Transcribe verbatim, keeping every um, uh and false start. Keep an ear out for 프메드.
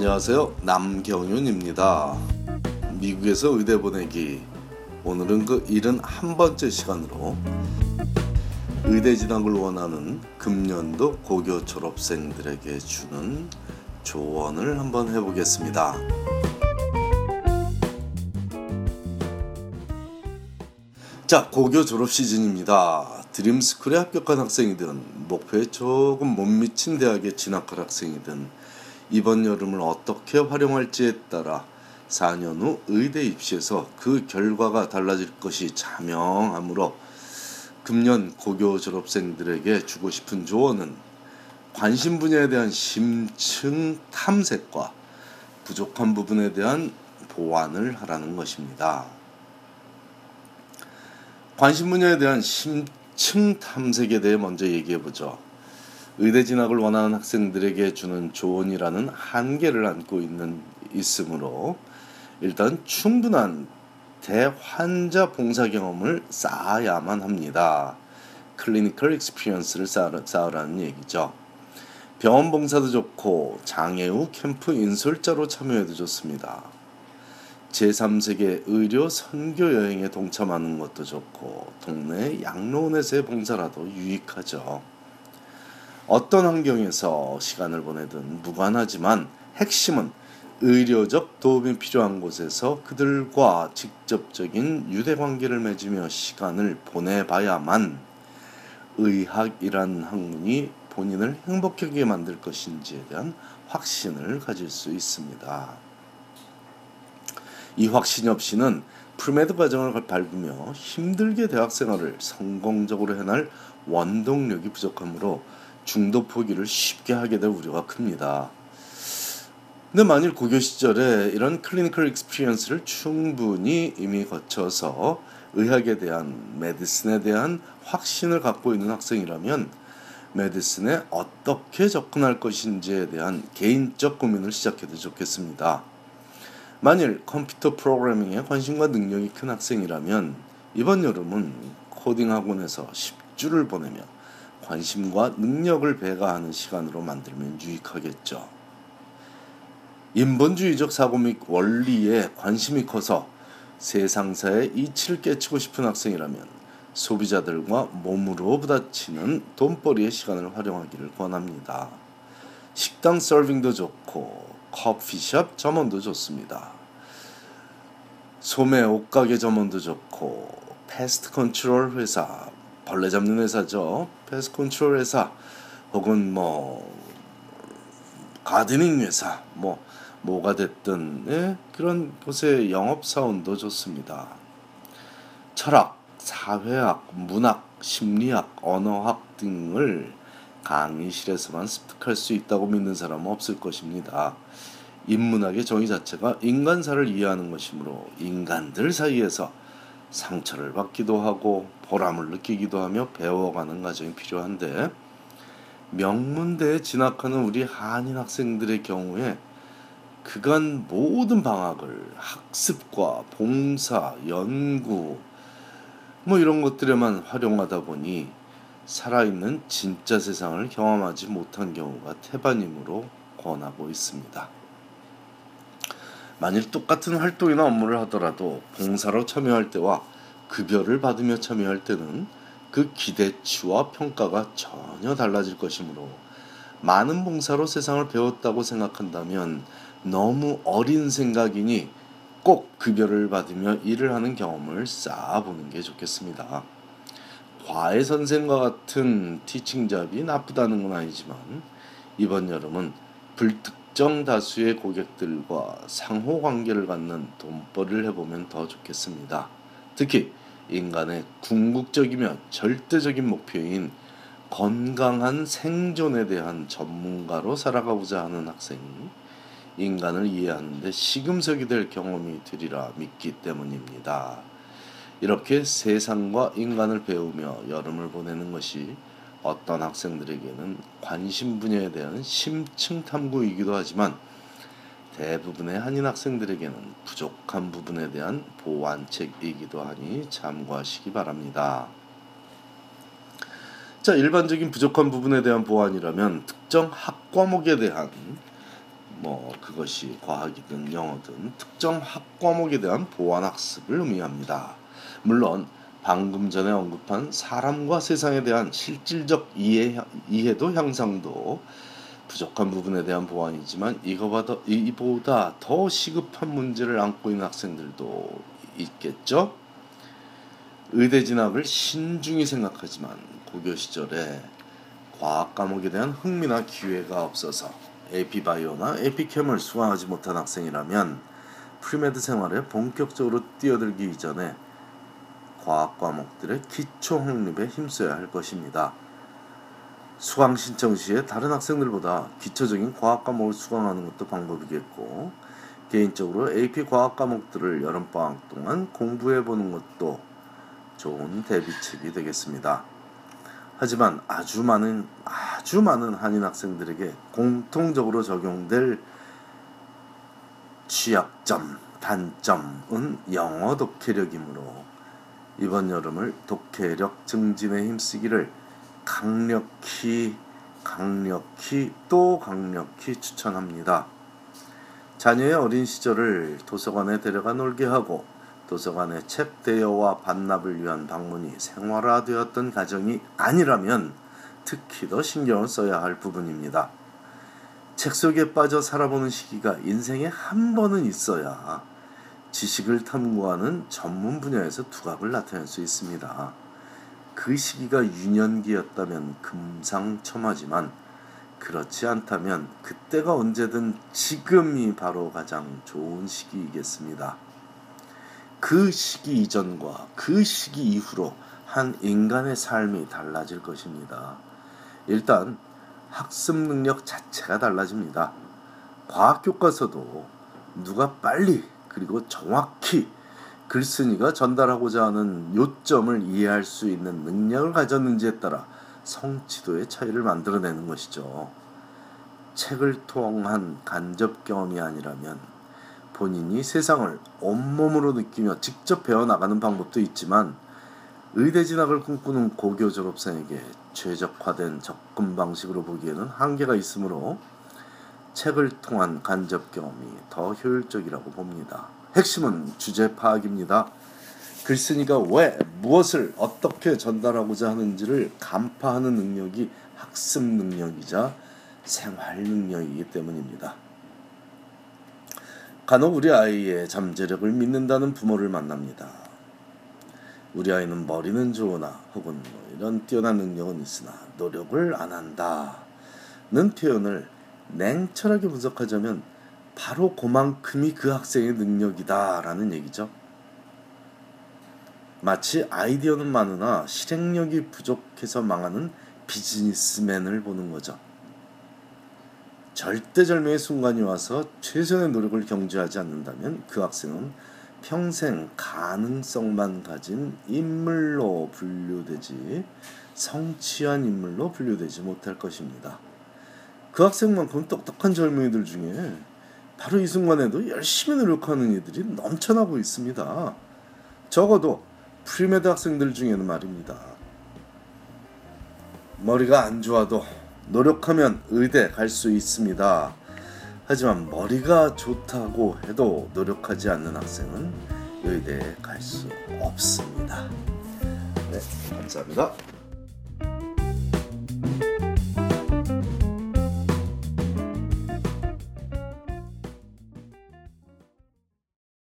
안녕하세요, 남경윤입니다. 미국에서 의대 보내기, 오늘은 그 칠십일 번째 시간으로 의대 진학을 원하는 금년도 고교 졸업생들에게 주는 조언을 한번 해보겠습니다. 자, 고교 졸업 시즌입니다. 드림스쿨에 합격한 학생이든 목표에 조금 못 미친 대학에 진학할 학생이든 이번 여름을 어떻게 활용할지에 따라 사 년 후 의대 입시에서 그 결과가 달라질 것이 자명하므로 금년 고교 졸업생들에게 주고 싶은 조언은 관심 분야에 대한 심층 탐색과 부족한 부분에 대한 보완을 하라는 것입니다. 관심 분야에 대한 심층 탐색에 대해 먼저 얘기해보죠. 의대 진학을 원하는 학생들에게 주는 조언이라는 한계를 안고 있는, 있으므로 일단 충분한 대환자 봉사 경험을 쌓아야만 합니다. 클리니컬 익스피리언스를 쌓으라는 얘기죠. 병원 봉사도 좋고 장애 후 캠프 인솔자로 참여해도 좋습니다. 제삼 세계 의료 선교 여행에 동참하는 것도 좋고 동네 양로원에서의 봉사라도 유익하죠. 어떤 환경에서 시간을 보내든 무관하지만 핵심은 의료적 도움이 필요한 곳에서 그들과 직접적인 유대관계를 맺으며 시간을 보내봐야만 의학이란 학문이 본인을 행복하게 만들 것인지에 대한 확신을 가질 수 있습니다. 이 확신 없이는 프메드 과정을 밟으며 힘들게 대학생활을 성공적으로 해낼 원동력이 부족하므로 중도 포기를 쉽게 하게 될 우려가 큽니다. 근데 만일 고교 시절에 이런 클리니컬 익스피리언스를 충분히 이미 거쳐서 의학에 대한, 메디슨에 대한 확신을 갖고 있는 학생이라면 메디슨에 어떻게 접근할 것인지에 대한 개인적 고민을 시작해도 좋겠습니다. 만일 컴퓨터 프로그래밍에 관심과 능력이 큰 학생이라면 이번 여름은 코딩 학원에서 십 주를 보내며 관심과 능력을 배가하는 시간으로 만들면 유익하겠죠. 인본주의적 사고 및 원리에 관심이 커서 세상사의 이치를 깨치고 싶은 학생이라면 소비자들과 몸으로 부딪히는 돈벌이의 시간을 활용하기를 권합니다. 식당 서빙도 좋고 커피숍 점원도 좋습니다. 소매 옷가게 점원도 좋고 패스트 컨트롤 회사, 벌레 잡는 회사죠. 패스트 컨트롤 회사 혹은 뭐 가드닝 회사 뭐 뭐가 됐든 예? 그런 곳의 영업사원도 좋습니다. 철학, 사회학, 문학, 심리학, 언어학 등을 강의실에서만 습득할 수 있다고 믿는 사람은 없을 것입니다. 인문학의 정의 자체가 인간사를 이해하는 것이므로 인간들 사이에서 상처를 받기도 하고 보람을 느끼기도 하며 배워가는 과정이 필요한데 명문대에 진학하는 우리 한인 학생들의 경우에 그간 모든 방학을 학습과 봉사, 연구 뭐 이런 것들에만 활용하다 보니 살아있는 진짜 세상을 경험하지 못한 경우가 태반이므로 권하고 있습니다. 만일 똑같은 활동이나 업무를 하더라도 봉사로 참여할 때와 급여를 받으며 참여할 때는 그 기대치와 평가가 전혀 달라질 것이므로 많은 봉사로 세상을 배웠다고 생각한다면 너무 어린 생각이니 꼭 급여를 받으며 일을 하는 경험을 쌓아보는 게 좋겠습니다. 과외 선생과 같은 티칭 잡이 나쁘다는 건 아니지만 이번 여름은 불특정 다수의 고객들과 상호 관계를 갖는 돈벌이를 해보면 더 좋겠습니다. 특히 인간의 궁극적이며 절대적인 목표인 건강한 생존에 대한 전문가로 살아가고자 하는 학생이 인간을 이해하는 데 시금석이 될 경험이 되리라 믿기 때문입니다. 이렇게 세상과 인간을 배우며 여름을 보내는 것이 어떤 학생들에게는 관심 분야에 대한 심층 탐구이기도 하지만 대부분의 한인 학생들에게는 부족한 부분에 대한 보완책이기도 하니 참고하시기 바랍니다. 자, 일반적인 부족한 부분에 대한 보완이라면 특정 학과목에 대한 뭐 그것이 과학이든 영어든 특정 학과목에 대한 보완학습을 의미합니다. 물론 방금 전에 언급한 사람과 세상에 대한 실질적 이해, 이해도 향상도 부족한 부분에 대한 보완이지만 이거보다, 이보다 더 시급한 문제를 안고 있는 학생들도 있겠죠. 의대 진학을 신중히 생각하지만 고교 시절에 과학 과목에 대한 흥미나 기회가 없어서 에이피바이오나 에이피캠을 수강하지 못한 학생이라면 프리메드 생활에 본격적으로 뛰어들기 이전에 과학 과목들의 기초 확립에 힘써야 할 것입니다. 수강 신청 시에 다른 학생들보다 기초적인 과학 과목을 수강하는 것도 방법이겠고, 개인적으로 에이피 과학 과목들을 여름방학 동안 공부해보는 것도 좋은 대비책이 되겠습니다. 하지만 아주 많은 아주 많은 한인 학생들에게 공통적으로 적용될 취약점, 단점은 영어 독해력이므로 이번 여름을 독해력 증진에 힘쓰기를 강력히 강력히 또 강력히 추천합니다. 자녀의 어린 시절을 도서관에 데려가 놀게 하고 도서관의 책 대여와 반납을 위한 방문이 생활화되었던 가정이 아니라면 특히 더 신경을 써야 할 부분입니다. 책 속에 빠져 살아보는 시기가 인생에 한 번은 있어야 지식을 탐구하는 전문 분야에서 두각을 나타낼 수 있습니다. 그 시기가 유년기였다면 금상첨화지만 그렇지 않다면 그때가 언제든 지금이 바로 가장 좋은 시기이겠습니다. 그 시기 이전과 그 시기 이후로 한 인간의 삶이 달라질 것입니다. 일단 학습 능력 자체가 달라집니다. 과학 교과서도 누가 빨리 그리고 정확히 글쓴이가 전달하고자 하는 요점을 이해할 수 있는 능력을 가졌는지에 따라 성취도의 차이를 만들어내는 것이죠. 책을 통한 간접 경험이 아니라면 본인이 세상을 온몸으로 느끼며 직접 배워나가는 방법도 있지만 의대 진학을 꿈꾸는 고교 졸업생에게 최적화된 접근 방식으로 보기에는 한계가 있으므로 책을 통한 간접 경험이 더 효율적이라고 봅니다. 핵심은 주제 파악입니다. 글쓴이가 왜, 무엇을, 어떻게 전달하고자 하는지를 간파하는 능력이 학습 능력이자 생활 능력이기 때문입니다. 간혹 우리 아이의 잠재력을 믿는다는 부모를 만납니다. 우리 아이는 머리는 좋으나 혹은 뭐 이런 뛰어난 능력은 있으나 노력을 안 한다는 표현을 냉철하게 분석하자면 바로 그만큼이 그 학생의 능력이다 라는 얘기죠. 마치 아이디어는 많으나 실행력이 부족해서 망하는 비즈니스맨을 보는 거죠. 절대절명의 순간이 와서 최선의 노력을 경주하지 않는다면 그 학생은 평생 가능성만 가진 인물로 분류되지 성취한 인물로 분류되지 못할 것입니다. 그 학생만큼 똑똑한 젊은이들 중에 바로 이 순간에도 열심히 노력하는 이들이 넘쳐나고 있습니다. 적어도 프리메드 학생들 중에는 말입니다. 머리가 안 좋아도 노력하면 의대 갈 수 있습니다. 하지만 머리가 좋다고 해도 노력하지 않는 학생은 의대에 갈 수 없습니다. 네, 감사합니다.